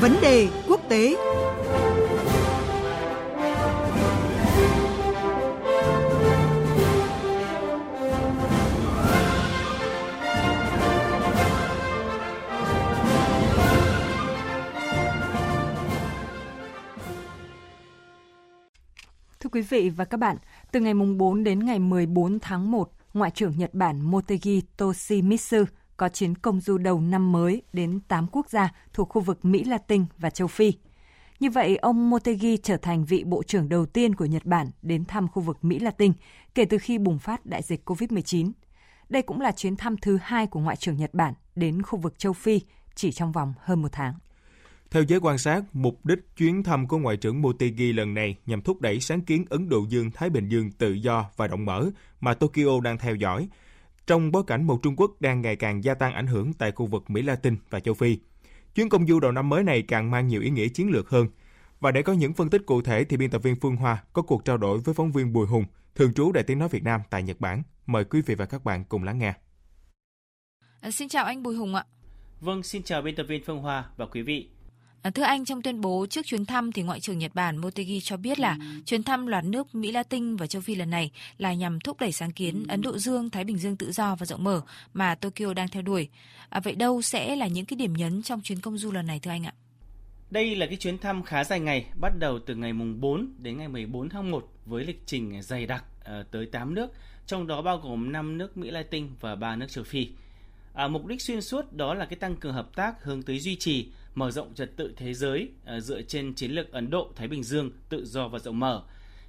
Vấn đề quốc tế. Thưa quý vị và các bạn, từ ngày mùng 4 đến ngày 14 tháng 1, Ngoại trưởng Nhật Bản Motegi Toshimitsu có chuyến công du đầu năm mới đến 8 quốc gia thuộc khu vực Mỹ Latin và châu Phi. Như vậy, ông Motegi trở thành vị bộ trưởng đầu tiên của Nhật Bản đến thăm khu vực Mỹ Latin kể từ khi bùng phát đại dịch COVID-19. Đây cũng là chuyến thăm thứ 2 của Ngoại trưởng Nhật Bản đến khu vực châu Phi chỉ trong vòng hơn một tháng. Theo giới quan sát, mục đích chuyến thăm của Ngoại trưởng Motegi lần này nhằm thúc đẩy sáng kiến Ấn Độ Dương-Thái Bình Dương tự do và rộng mở mà Tokyo đang theo dõi, trong bối cảnh một Trung Quốc đang ngày càng gia tăng ảnh hưởng tại khu vực Mỹ Latin và châu Phi. Chuyến công du đầu năm mới này càng mang nhiều ý nghĩa chiến lược hơn. Và để có những phân tích cụ thể thì biên tập viên Phương Hoa có cuộc trao đổi với phóng viên Bùi Hùng, thường trú Đài Tiếng Nói Việt Nam tại Nhật Bản. Mời quý vị và các bạn cùng lắng nghe. Xin chào anh Bùi Hùng ạ. Vâng, xin chào biên tập viên Phương Hoa và quý vị. Thưa anh, trong tuyên bố trước chuyến thăm thì Ngoại trưởng Nhật Bản Motegi cho biết là chuyến thăm loạt nước Mỹ Latin và châu Phi lần này là nhằm thúc đẩy sáng kiến Ấn Độ Dương, Thái Bình Dương tự do và rộng mở mà Tokyo đang theo đuổi. Vậy đâu sẽ là những cái điểm nhấn trong chuyến công du lần này thưa anh ạ? Đây là cái chuyến thăm khá dài ngày, bắt đầu từ ngày mùng 4 đến ngày 14 tháng 1 với lịch trình dày đặc tới 8 nước, trong đó bao gồm 5 nước Mỹ Latin và 3 nước châu Phi. Mục đích xuyên suốt đó là cái tăng cường hợp tác hướng tới duy trì, mở rộng trật tự thế giới dựa trên chiến lược Ấn Độ, Thái Bình Dương, tự do và rộng mở,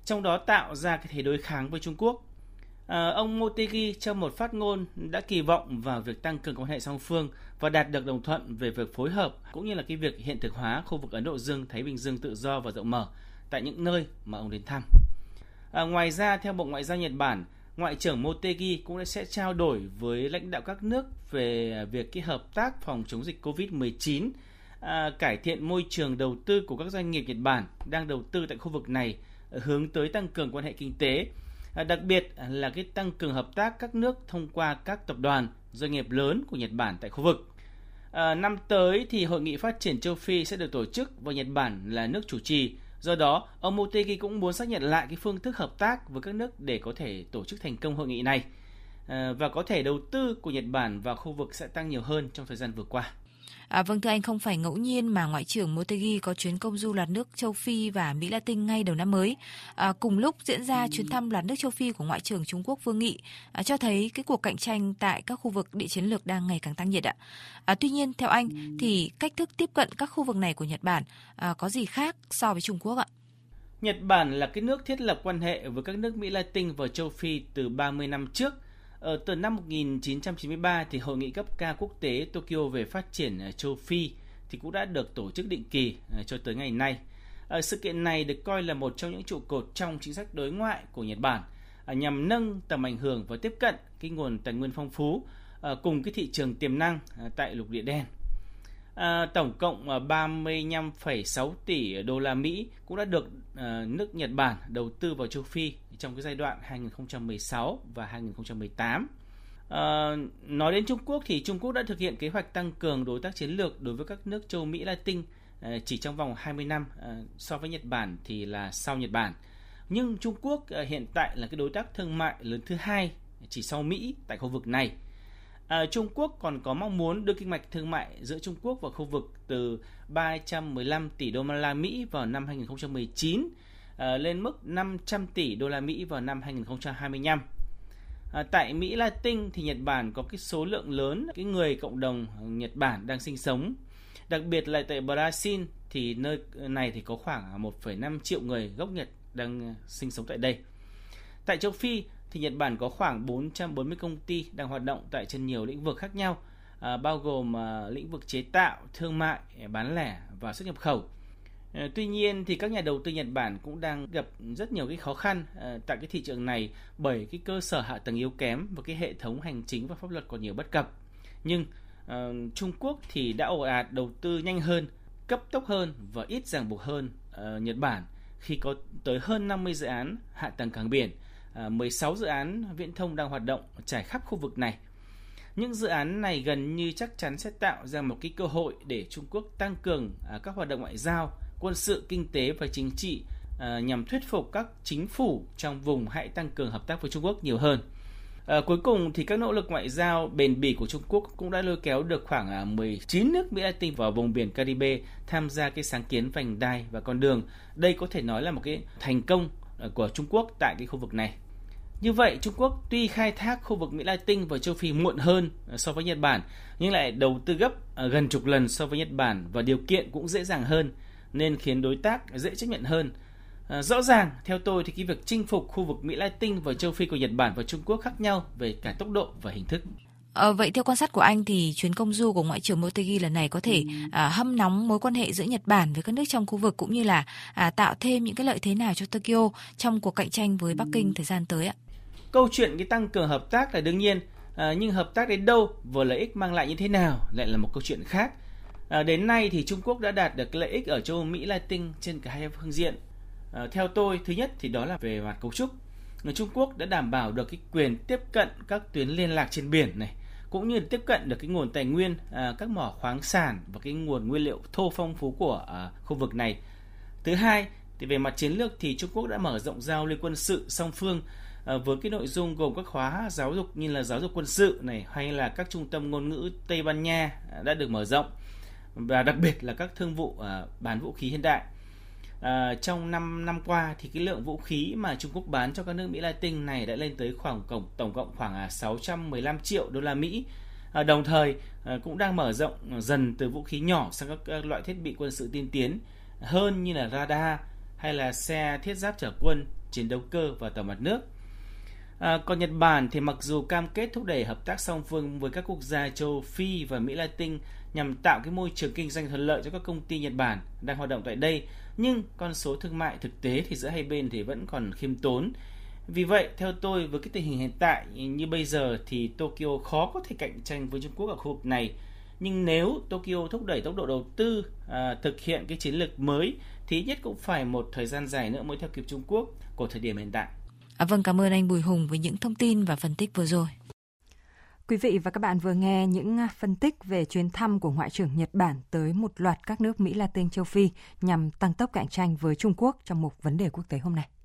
trong đó tạo ra cái thế đối kháng với Trung Quốc. Ông Motegi trong một phát ngôn đã kỳ vọng vào việc tăng cường quan hệ song phương và đạt được đồng thuận về việc phối hợp cũng như là cái việc hiện thực hóa khu vực Ấn Độ Dương, Thái Bình Dương tự do và rộng mở tại những nơi mà ông đến thăm. Ngoài ra, theo Bộ Ngoại giao Nhật Bản, Ngoại trưởng Motegi cũng sẽ trao đổi với lãnh đạo các nước về việc hợp tác phòng chống dịch COVID-19, cải thiện môi trường đầu tư của các doanh nghiệp Nhật Bản đang đầu tư tại khu vực này, hướng tới tăng cường quan hệ kinh tế, đặc biệt là cái tăng cường hợp tác các nước thông qua các tập đoàn, doanh nghiệp lớn của Nhật Bản tại khu vực. Năm tới thì Hội nghị Phát triển Châu Phi sẽ được tổ chức và Nhật Bản là nước chủ trì. Do đó, ông Motegi cũng muốn xác nhận lại cái phương thức hợp tác với các nước để có thể tổ chức thành công hội nghị này. Và có thể đầu tư của Nhật Bản vào khu vực sẽ tăng nhiều hơn trong thời gian vừa qua. Vâng thưa anh, không phải ngẫu nhiên mà Ngoại trưởng Motegi có chuyến công du loạt nước châu Phi và Mỹ Latin ngay đầu năm mới. Cùng lúc diễn ra chuyến thăm loạt nước châu Phi của Ngoại trưởng Trung Quốc Vương Nghị, cho thấy cái cuộc cạnh tranh tại các khu vực địa chiến lược đang ngày càng tăng nhiệt ạ. Tuy nhiên, theo anh thì cách thức tiếp cận các khu vực này của Nhật Bản có gì khác so với Trung Quốc ạ? Nhật Bản là cái nước thiết lập quan hệ với các nước Mỹ Latin và châu Phi từ 30 năm trước. Từ năm 1993 thì Hội nghị cấp cao quốc tế Tokyo về phát triển châu Phi thì cũng đã được tổ chức định kỳ cho tới ngày nay. Sự kiện này được coi là một trong những trụ cột trong chính sách đối ngoại của Nhật Bản, nhằm nâng tầm ảnh hưởng và tiếp cận cái nguồn tài nguyên phong phú cùng cái thị trường tiềm năng tại lục địa đen. Tổng cộng 35,6 tỷ đô la Mỹ cũng đã được nước Nhật Bản đầu tư vào châu Phi trong cái giai đoạn 2016 và 2018. Nói đến Trung Quốc thì Trung Quốc đã thực hiện kế hoạch tăng cường đối tác chiến lược đối với các nước châu Mỹ Latin chỉ trong vòng 20 năm so với Nhật Bản thì là sau Nhật Bản. Nhưng Trung Quốc hiện tại là cái đối tác thương mại lớn thứ hai chỉ sau Mỹ tại khu vực này. Trung Quốc còn có mong muốn đưa kinh mạch thương mại giữa Trung Quốc và khu vực từ 315 tỷ đô la Mỹ vào năm 2019 lên mức 500 tỷ đô la Mỹ vào năm 2025. Tại Mỹ Latin thì Nhật Bản có cái số lượng lớn cái người cộng đồng Nhật Bản đang sinh sống. Đặc biệt là tại Brazil thì nơi này thì có khoảng 1,5 triệu người gốc Nhật đang sinh sống tại đây. Tại châu Phi thì Nhật Bản có khoảng 440 công ty đang hoạt động tại trên nhiều lĩnh vực khác nhau, bao gồm lĩnh vực chế tạo, thương mại, bán lẻ và xuất nhập khẩu. Tuy nhiên thì các nhà đầu tư Nhật Bản cũng đang gặp rất nhiều cái khó khăn tại cái thị trường này bởi cái cơ sở hạ tầng yếu kém và cái hệ thống hành chính và pháp luật còn nhiều bất cập. Nhưng Trung Quốc thì đã ồ ạt đầu tư nhanh hơn, cấp tốc hơn và ít ràng buộc hơn Nhật Bản khi có tới hơn 50 dự án hạ tầng cảng biển, 16 dự án viễn thông đang hoạt động trải khắp khu vực này. Những dự án này gần như chắc chắn sẽ tạo ra một cái cơ hội để Trung Quốc tăng cường các hoạt động ngoại giao, quân sự, kinh tế và chính trị nhằm thuyết phục các chính phủ trong vùng hãy tăng cường hợp tác với Trung Quốc nhiều hơn. Cuối cùng thì các nỗ lực ngoại giao bền bỉ của Trung Quốc cũng đã lôi kéo được khoảng 19 nước Mỹ Latin vào vùng biển Caribe tham gia cái sáng kiến vành đai và con đường. Đây có thể nói là một cái thành công của Trung Quốc tại cái khu vực này. Như vậy, Trung Quốc tuy khai thác khu vực Mỹ Latin và châu Phi muộn hơn so với Nhật Bản, nhưng lại đầu tư gấp gần chục lần so với Nhật Bản và điều kiện cũng dễ dàng hơn, nên khiến đối tác dễ chấp nhận hơn. Rõ ràng, theo tôi thì cái việc chinh phục khu vực Mỹ Latin và châu Phi của Nhật Bản và Trung Quốc khác nhau về cả tốc độ và hình thức. Vậy theo quan sát của anh thì chuyến công du của Ngoại trưởng Motegi lần này có thể hâm nóng mối quan hệ giữa Nhật Bản với các nước trong khu vực cũng như là tạo thêm những cái lợi thế nào cho Tokyo trong cuộc cạnh tranh với Bắc Kinh thời gian tới ạ? Câu chuyện cái tăng cường hợp tác là đương nhiên, nhưng hợp tác đến đâu và lợi ích mang lại như thế nào lại là một câu chuyện khác. Đến nay thì Trung Quốc đã đạt được lợi ích ở châu Mỹ Latin trên cả hai phương diện. Theo tôi, thứ nhất thì đó là về mặt cấu trúc. Trung Quốc đã đảm bảo được cái quyền tiếp cận các tuyến liên lạc trên biển này, cũng như tiếp cận được cái nguồn tài nguyên, các mỏ khoáng sản và cái nguồn nguyên liệu thô phong phú của khu vực này. Thứ hai, thì về mặt chiến lược thì Trung Quốc đã mở rộng giao lưu quân sự song phương với cái nội dung gồm các khóa giáo dục như là giáo dục quân sự này hay là các trung tâm ngôn ngữ Tây Ban Nha đã được mở rộng, và đặc biệt là các thương vụ bán vũ khí hiện đại. Trong 5 năm qua thì cái lượng vũ khí mà Trung Quốc bán cho các nước Mỹ Latin này đã lên tới khoảng tổng cộng khoảng 615 triệu đô la Mỹ. Đồng thời cũng đang mở rộng dần từ vũ khí nhỏ sang các loại thiết bị quân sự tiên tiến hơn như là radar hay là xe thiết giáp chở quân, chiến đấu cơ và tàu mặt nước. Còn Nhật Bản thì mặc dù cam kết thúc đẩy hợp tác song phương với các quốc gia châu Phi và Mỹ Latin nhằm tạo cái môi trường kinh doanh thuận lợi cho các công ty Nhật Bản đang hoạt động tại đây, nhưng con số thương mại thực tế thì giữa hai bên thì vẫn còn khiêm tốn. Vì vậy, theo tôi, với cái tình hình hiện tại như bây giờ thì Tokyo khó có thể cạnh tranh với Trung Quốc ở khu vực này. Nhưng nếu Tokyo thúc đẩy tốc độ đầu tư, thực hiện cái chiến lược mới thì ít nhất cũng phải một thời gian dài nữa mới theo kịp Trung Quốc của thời điểm hiện tại. Vâng, cảm ơn anh Bùi Hùng với những thông tin và phân tích vừa rồi. Quý vị và các bạn vừa nghe những phân tích về chuyến thăm của Ngoại trưởng Nhật Bản tới một loạt các nước Mỹ Latin châu Phi nhằm tăng tốc cạnh tranh với Trung Quốc trong mục vấn đề quốc tế hôm nay.